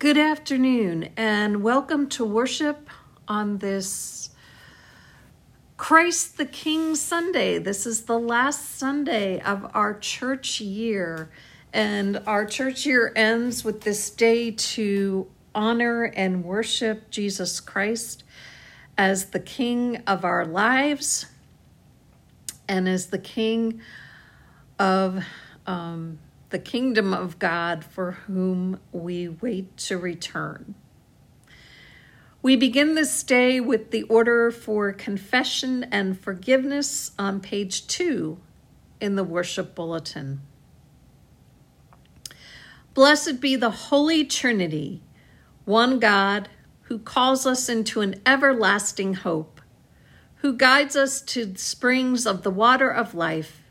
Good afternoon and welcome to worship on this Christ the King Sunday. This is the last Sunday of our church year, and our church year ends with this day to honor and worship Jesus Christ as the King of our lives and as the King of the kingdom of God, for whom we wait to return. We begin this day with the order for confession and forgiveness on page 2 in the worship bulletin. Blessed be the Holy Trinity, one God who calls us into an everlasting hope, who guides us to the springs of the water of life,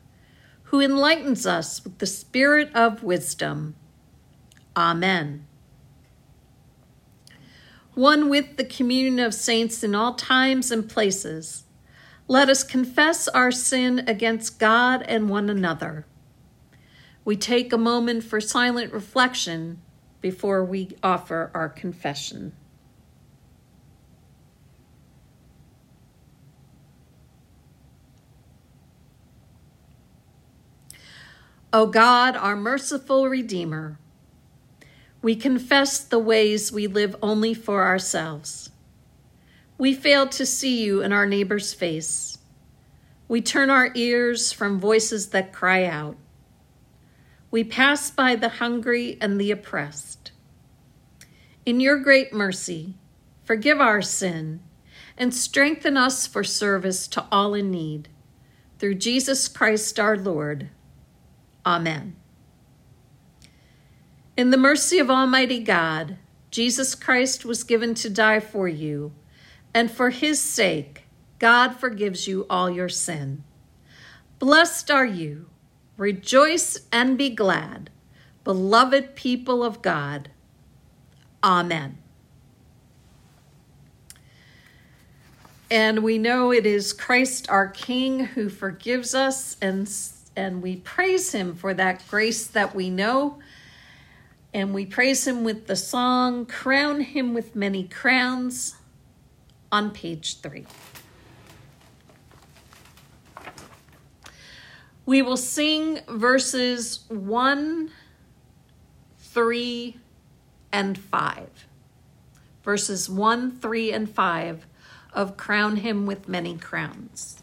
who enlightens us with the spirit of wisdom. Amen. One with the communion of saints in all times and places, let us confess our sin against God and one another. We take a moment for silent reflection before we offer our confession. O God, our merciful Redeemer, we confess the ways we live only for ourselves. We fail to see you in our neighbor's face. We turn our ears from voices that cry out. We pass by the hungry and the oppressed. In your great mercy, forgive our sin and strengthen us for service to all in need. Through Jesus Christ our Lord. Amen. In the mercy of Almighty God, Jesus Christ was given to die for you, and for his sake, God forgives you all your sin. Blessed are you, rejoice and be glad, beloved people of God. Amen. And we know it is Christ our King who forgives us, and we praise him for that grace that we know. And we praise him with the song, Crown Him with Many Crowns, on page 3. We will sing verses 1, 3, and 5. Verses 1, 3, and 5 of Crown Him with Many Crowns.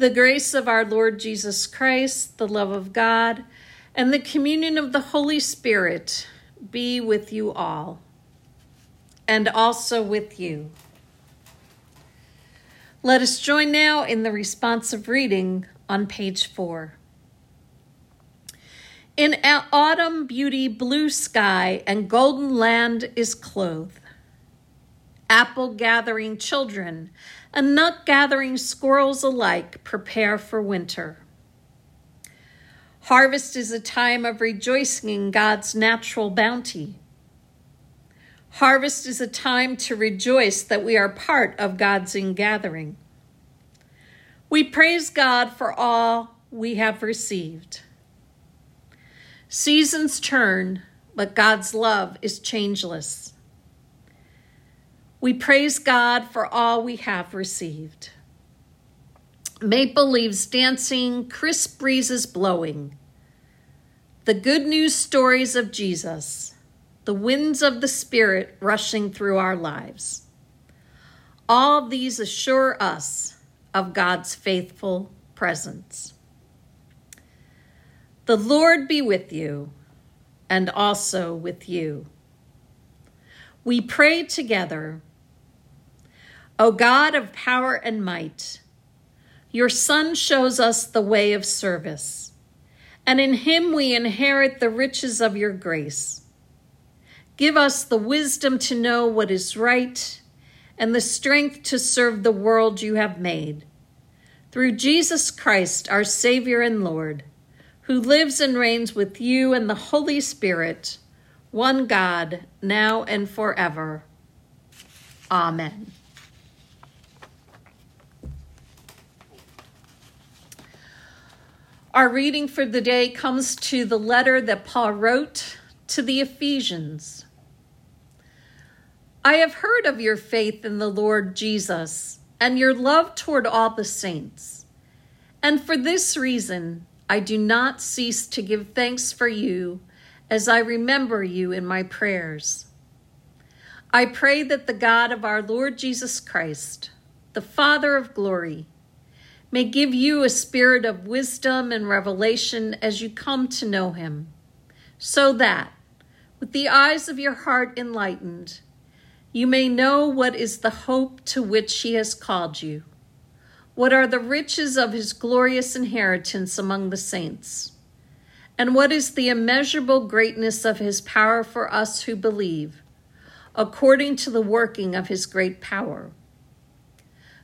The grace of our Lord Jesus Christ, the love of God, and the communion of the Holy Spirit be with you all, and also with you. Let us join now in the responsive reading on page 4. In autumn beauty, blue sky and golden land is clothed. Apple-gathering children and nut-gathering squirrels alike prepare for winter. Harvest is a time of rejoicing in God's natural bounty. Harvest is a time to rejoice that we are part of God's ingathering. We praise God for all we have received. Seasons turn, but God's love is changeless. We praise God for all we have received. Maple leaves dancing, crisp breezes blowing. The good news stories of Jesus, the winds of the Spirit rushing through our lives. All these assure us of God's faithful presence. The Lord be with you, and also with you. We pray together. O God of power and might, your Son shows us the way of service, and in him we inherit the riches of your grace. Give us the wisdom to know what is right and the strength to serve the world you have made. Through Jesus Christ, our Savior and Lord, who lives and reigns with you and the Holy Spirit, one God, now and forever. Amen. Our reading for the day comes to the letter that Paul wrote to the Ephesians. I have heard of your faith in the Lord Jesus and your love toward all the saints, and for this reason, I do not cease to give thanks for you as I remember you in my prayers. I pray that the God of our Lord Jesus Christ, the Father of glory, may give you a spirit of wisdom and revelation as you come to know him, so that, with the eyes of your heart enlightened, you may know what is the hope to which he has called you. What are the riches of his glorious inheritance among the saints? And what is the immeasurable greatness of his power for us who believe, according to the working of his great power?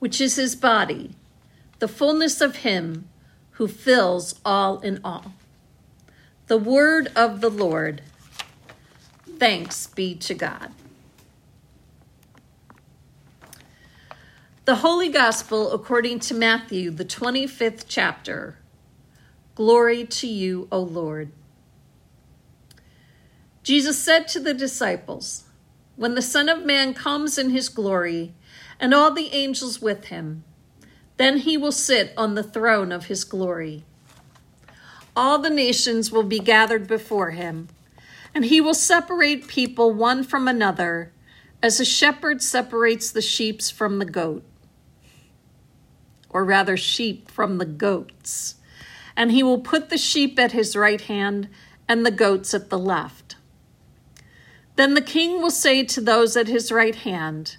which is his body, the fullness of him who fills all in all. The word of the Lord. Thanks be to God. The Holy Gospel according to Matthew, the 25th chapter. Glory to you, O Lord. Jesus said to the disciples, when the Son of Man comes in his glory and all the angels with him, then he will sit on the throne of his glory. All the nations will be gathered before him, and he will separate people one from another, as a shepherd separates the sheep from the goat. Or rather, sheep from the goats. And he will put the sheep at his right hand and the goats at the left. Then the king will say to those at his right hand,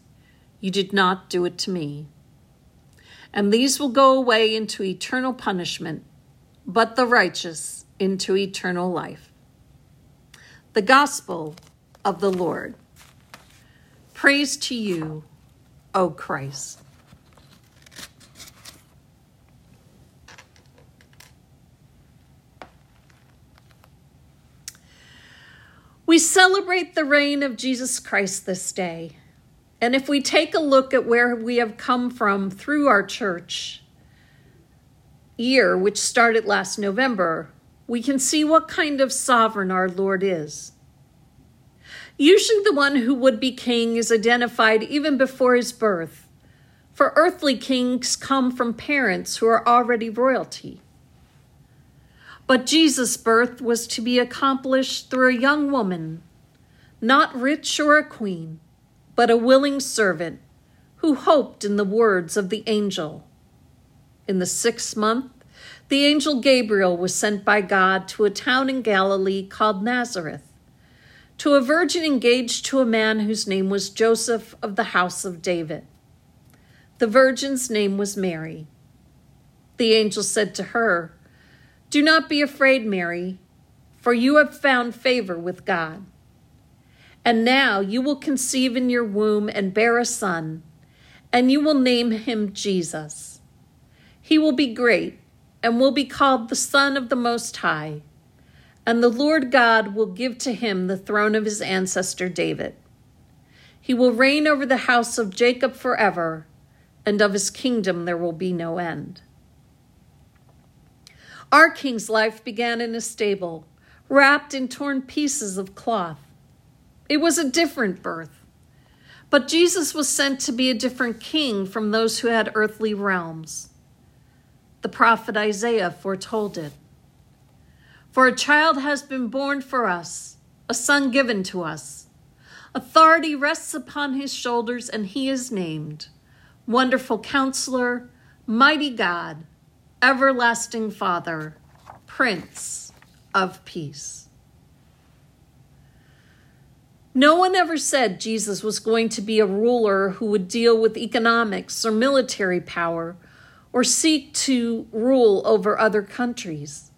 you did not do it to me. And these will go away into eternal punishment, but the righteous into eternal life. The Gospel of the Lord. Praise to you, O Christ. We celebrate the reign of Jesus Christ this day. And if we take a look at where we have come from through our church year, which started last November, we can see what kind of sovereign our Lord is. Usually the one who would be king is identified even before his birth, for earthly kings come from parents who are already royalty. But Jesus' birth was to be accomplished through a young woman, not rich or a queen, but a willing servant who hoped in the words of the angel. In the 6th month, the angel Gabriel was sent by God to a town in Galilee called Nazareth, to a virgin engaged to a man whose name was Joseph of the house of David. The virgin's name was Mary. The angel said to her, Do not be afraid, Mary, for you have found favor with God. And now you will conceive in your womb and bear a son, and you will name him Jesus. He will be great and will be called the Son of the Most High. And the Lord God will give to him the throne of his ancestor David. He will reign over the house of Jacob forever, and of his kingdom there will be no end. Our king's life began in a stable, wrapped in torn pieces of cloth. It was a different birth, but Jesus was sent to be a different king from those who had earthly realms. The prophet Isaiah foretold it. For a child has been born for us, a son given to us. Authority rests upon his shoulders, and he is named Wonderful Counselor, Mighty God, Everlasting Father, Prince of Peace. No one ever said Jesus was going to be a ruler who would deal with economics or military power or seek to rule over other countries.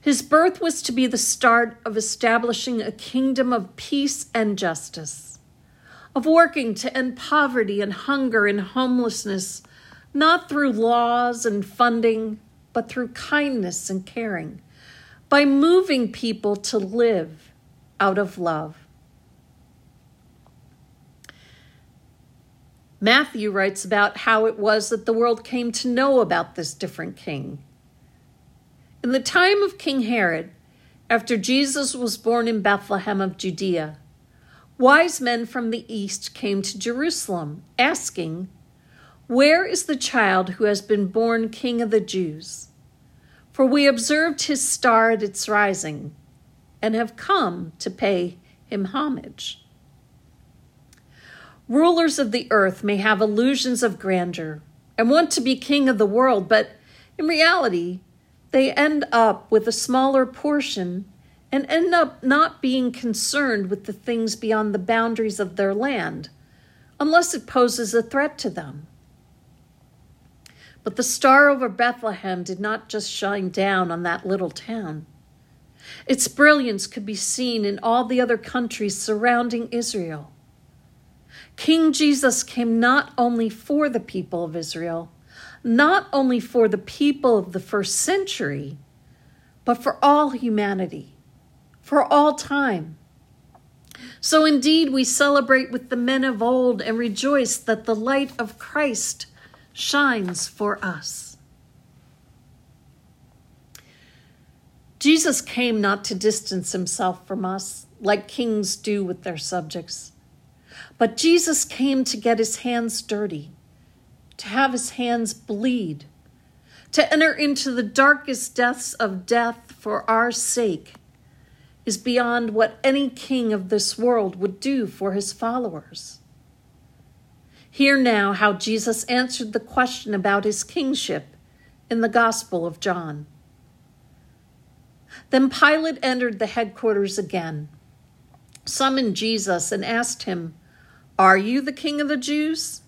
His birth was to be the start of establishing a kingdom of peace and justice, of working to end poverty and hunger and homelessness, not through laws and funding, but through kindness and caring, by moving people to live out of love. Matthew writes about how it was that the world came to know about this different king. In the time of King Herod, after Jesus was born in Bethlehem of Judea, wise men from the east came to Jerusalem, asking, Where is the child who has been born King of the Jews? For we observed his star at its rising, and have come to pay him homage. Rulers of the earth may have illusions of grandeur and want to be king of the world, but in reality, they end up with a smaller portion and end up not being concerned with the things beyond the boundaries of their land, unless it poses a threat to them. But the star over Bethlehem did not just shine down on that little town. Its brilliance could be seen in all the other countries surrounding Israel. King Jesus came not only for the people of Israel, not only for the people of the first century, but for all humanity, for all time. So indeed, we celebrate with the men of old and rejoice that the light of Christ shines for us. Jesus came not to distance himself from us, like kings do with their subjects, but Jesus came to get his hands dirty, to have his hands bleed, to enter into the darkest depths of death for our sake is beyond what any king of this world would do for his followers. Hear now how Jesus answered the question about his kingship in the Gospel of John. Then Pilate entered the headquarters again, summoned Jesus, and asked him, "Are you the king of the Jews?"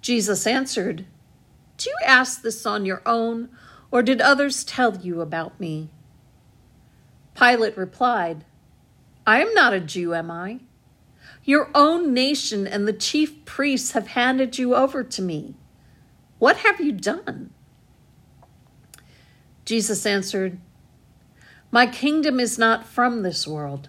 Jesus answered, "Do you ask this on your own, or did others tell you about me?" Pilate replied, "I am not a Jew, am I? Your own nation and the chief priests have handed you over to me. What have you done?" Jesus answered, "My kingdom is not from this world.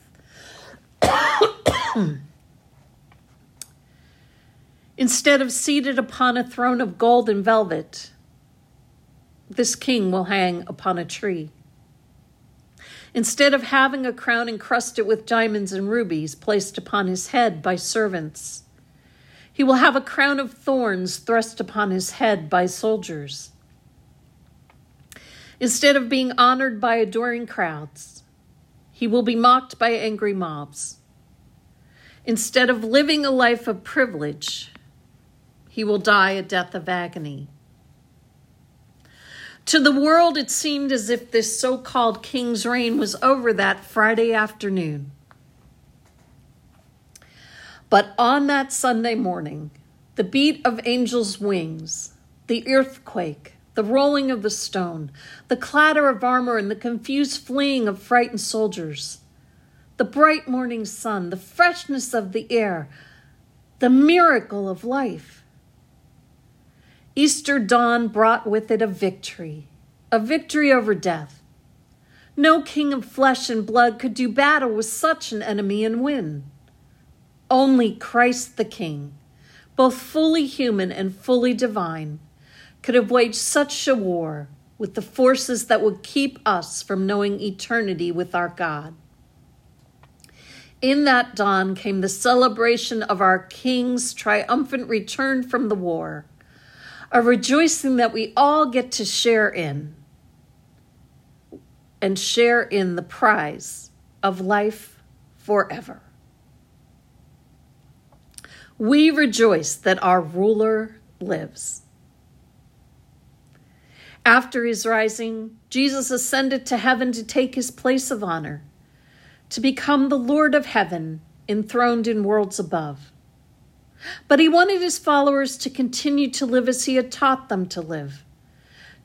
Instead of seated upon a throne of gold and velvet, this king will hang upon a tree. Instead of having a crown encrusted with diamonds and rubies placed upon his head by servants, he will have a crown of thorns thrust upon his head by soldiers. Instead of being honored by adoring crowds, he will be mocked by angry mobs. Instead of living a life of privilege, he will die a death of agony. To the world, it seemed as if this so-called king's reign was over that Friday afternoon. But on that Sunday morning, the beat of angels' wings, the earthquake, the rolling of the stone, the clatter of armor, and the confused fleeing of frightened soldiers, the bright morning sun, the freshness of the air, the miracle of life. Easter dawn brought with it a victory over death. No king of flesh and blood could do battle with such an enemy and win. Only Christ the King, both fully human and fully divine, could have waged such a war with the forces that would keep us from knowing eternity with our God. In that dawn came the celebration of our King's triumphant return from the war, a rejoicing that we all get to share in, and share in the prize of life forever. We rejoice that our ruler lives. After his rising, Jesus ascended to heaven to take his place of honor, to become the Lord of heaven, enthroned in worlds above. But he wanted his followers to continue to live as he had taught them to live,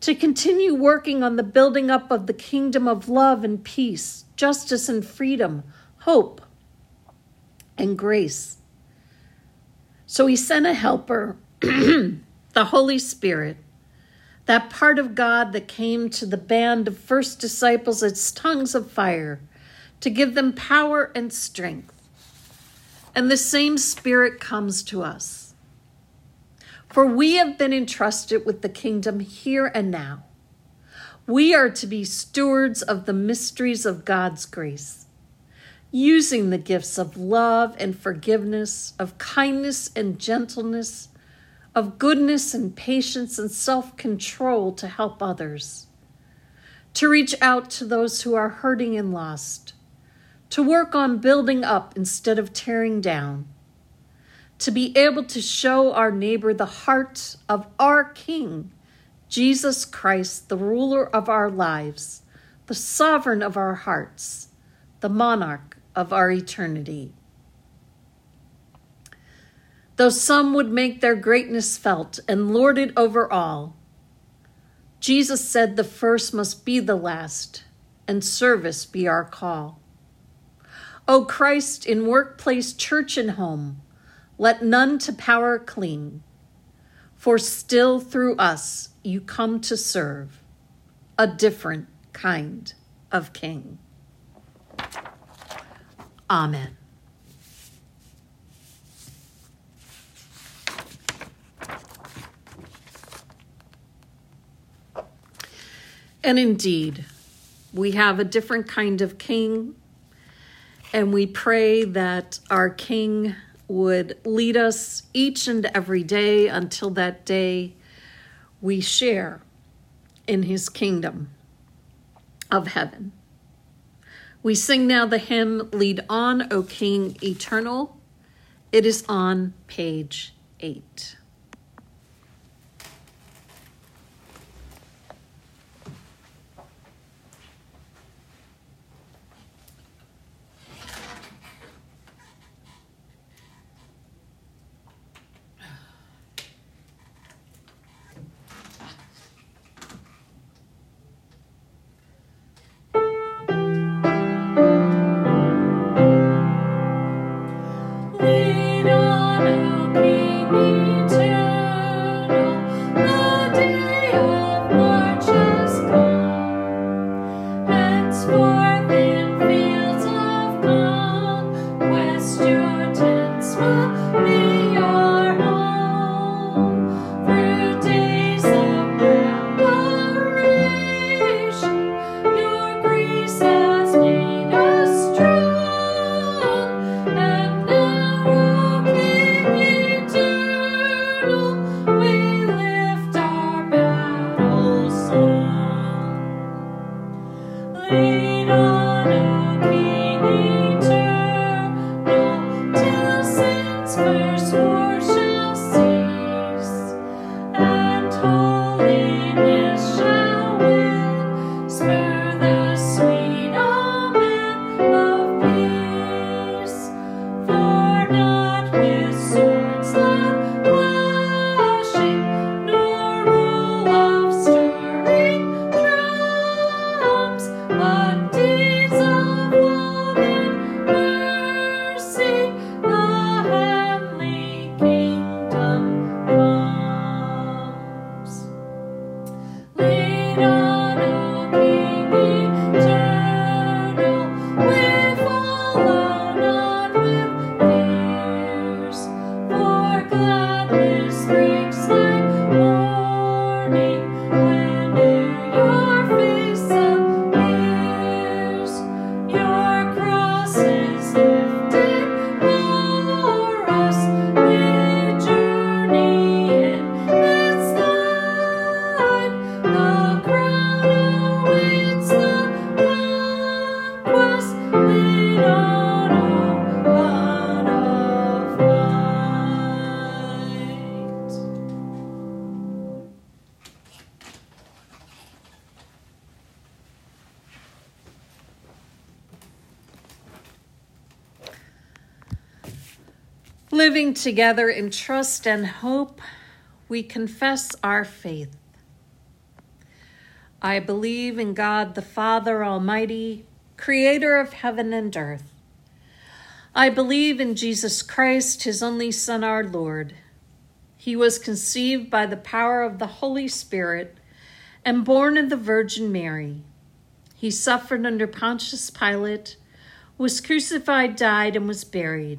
to continue working on the building up of the kingdom of love and peace, justice and freedom, hope and grace. So he sent a helper, the Holy Spirit, that part of God that came to the band of first disciples as tongues of fire, to give them power and strength. And the same Spirit comes to us. For we have been entrusted with the kingdom here and now. We are to be stewards of the mysteries of God's grace, using the gifts of love and forgiveness, of kindness and gentleness, of goodness and patience and self-control to help others, to reach out to those who are hurting and lost, to work on building up instead of tearing down, to be able to show our neighbor the heart of our King, Jesus Christ, the ruler of our lives, the sovereign of our hearts, the monarch of our eternity. Though some would make their greatness felt and lord it over all, Jesus said the first must be the last, and service be our call. O Christ, in workplace, church, and home, let none to power cling, for still through us you come to serve a different kind of King. Amen. And indeed, we have a different kind of King, and we pray that our King would lead us each and every day until that day we share in his kingdom of heaven. We sing now the hymn, Lead On, O King Eternal. It is on page 8. Living together in trust and hope, we confess our faith. I believe in God the Father Almighty, creator of heaven and earth. I believe in Jesus Christ, his only Son, our Lord. He was conceived by the power of the Holy Spirit and born of the Virgin Mary. He suffered under Pontius Pilate, was crucified, died, and was buried.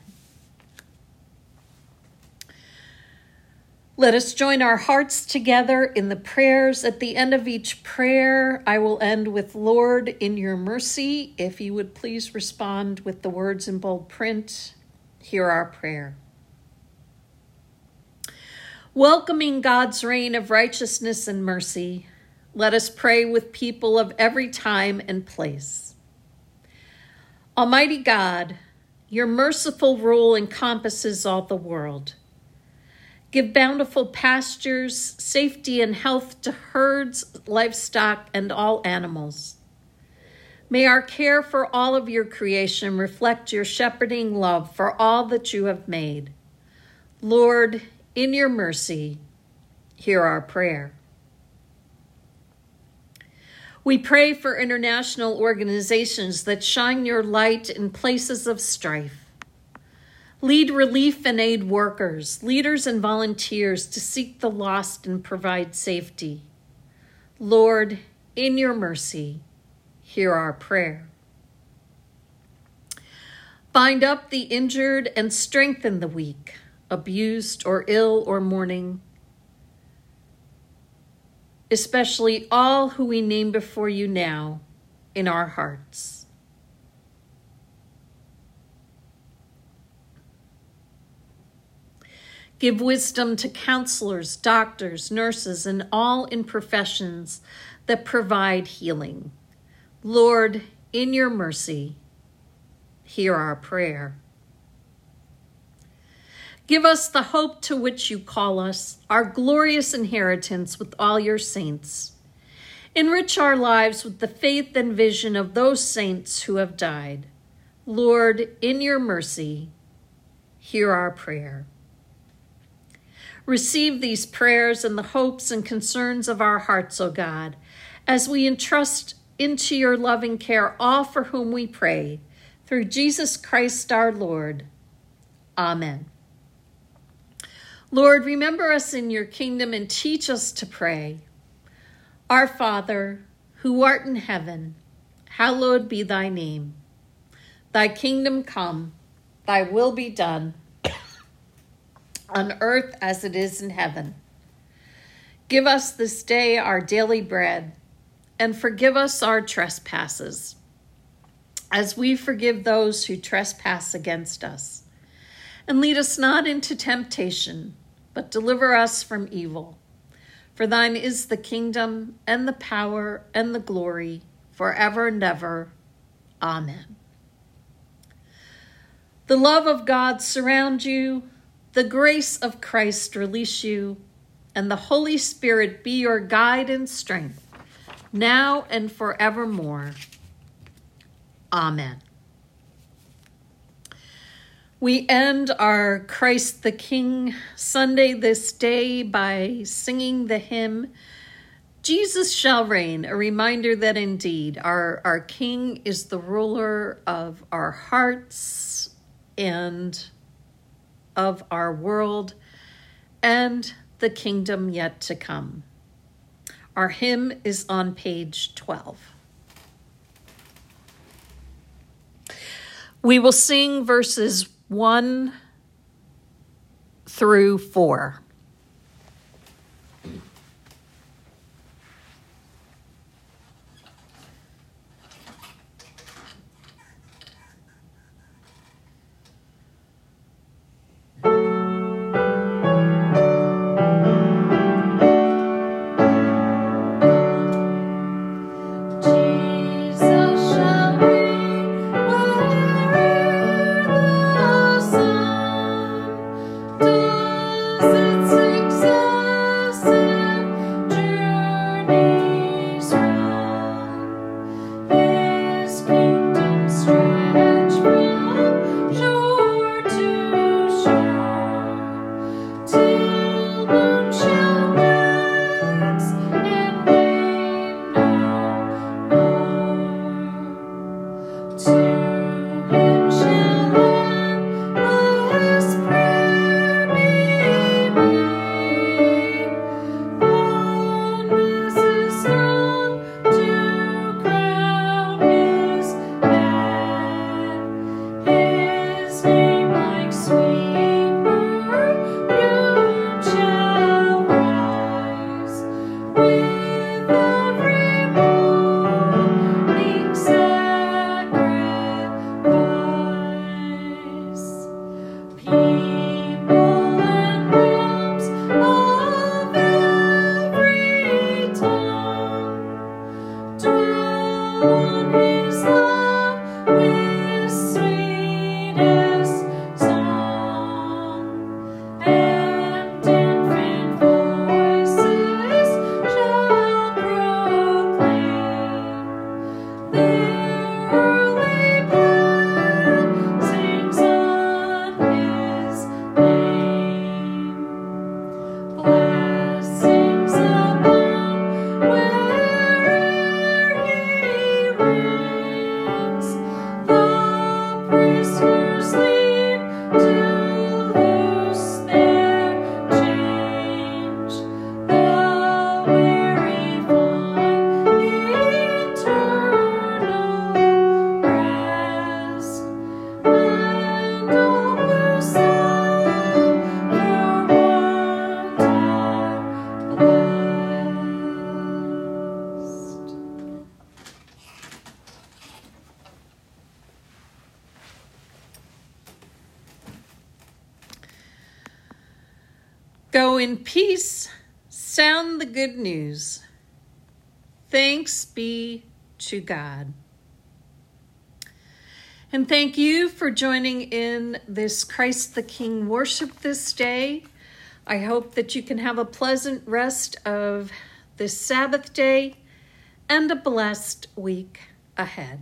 Let us join our hearts together in the prayers. At the end of each prayer, I will end with, Lord, in your mercy, if you would please respond with the words in bold print, hear our prayer. Welcoming God's reign of righteousness and mercy, let us pray with people of every time and place. Almighty God, your merciful rule encompasses all the world. Give bountiful pastures, safety, and health to herds, livestock, and all animals. May our care for all of your creation reflect your shepherding love for all that you have made. Lord, in your mercy, hear our prayer. We pray for international organizations that shine your light in places of strife. Lead relief and aid workers, leaders and volunteers to seek the lost and provide safety. Lord, in your mercy, hear our prayer. Bind up the injured and strengthen the weak, abused or ill or mourning, especially all who we name before you now in our hearts. Give wisdom to counselors, doctors, nurses, and all in professions that provide healing. Lord, in your mercy, hear our prayer. Give us the hope to which you call us, our glorious inheritance with all your saints. Enrich our lives with the faith and vision of those saints who have died. Lord, in your mercy, hear our prayer. Receive these prayers and the hopes and concerns of our hearts, O God, as we entrust into your loving care all for whom we pray, through Jesus Christ our Lord. Amen. Lord, remember us in your kingdom and teach us to pray. Our Father, who art in heaven, hallowed be thy name. Thy kingdom come, thy will be done, on earth as it is in heaven. Give us this day our daily bread, and forgive us our trespasses, as we forgive those who trespass against us. And lead us not into temptation, but deliver us from evil. For thine is the kingdom, and the power, and the glory, forever and ever. Amen. The love of God surround you, the grace of Christ release you, and the Holy Spirit be your guide and strength, now and forevermore. Amen. We end our Christ the King Sunday this day by singing the hymn, Jesus Shall Reign, a reminder that indeed our King is the ruler of our hearts and of our world and the kingdom yet to come. Our hymn is on page 12. We will sing verses 1 through 4. Go in peace, sound the good news. Thanks be to God. And thank you for joining in this Christ the King worship this day. I hope that you can have a pleasant rest of this Sabbath day and a blessed week ahead.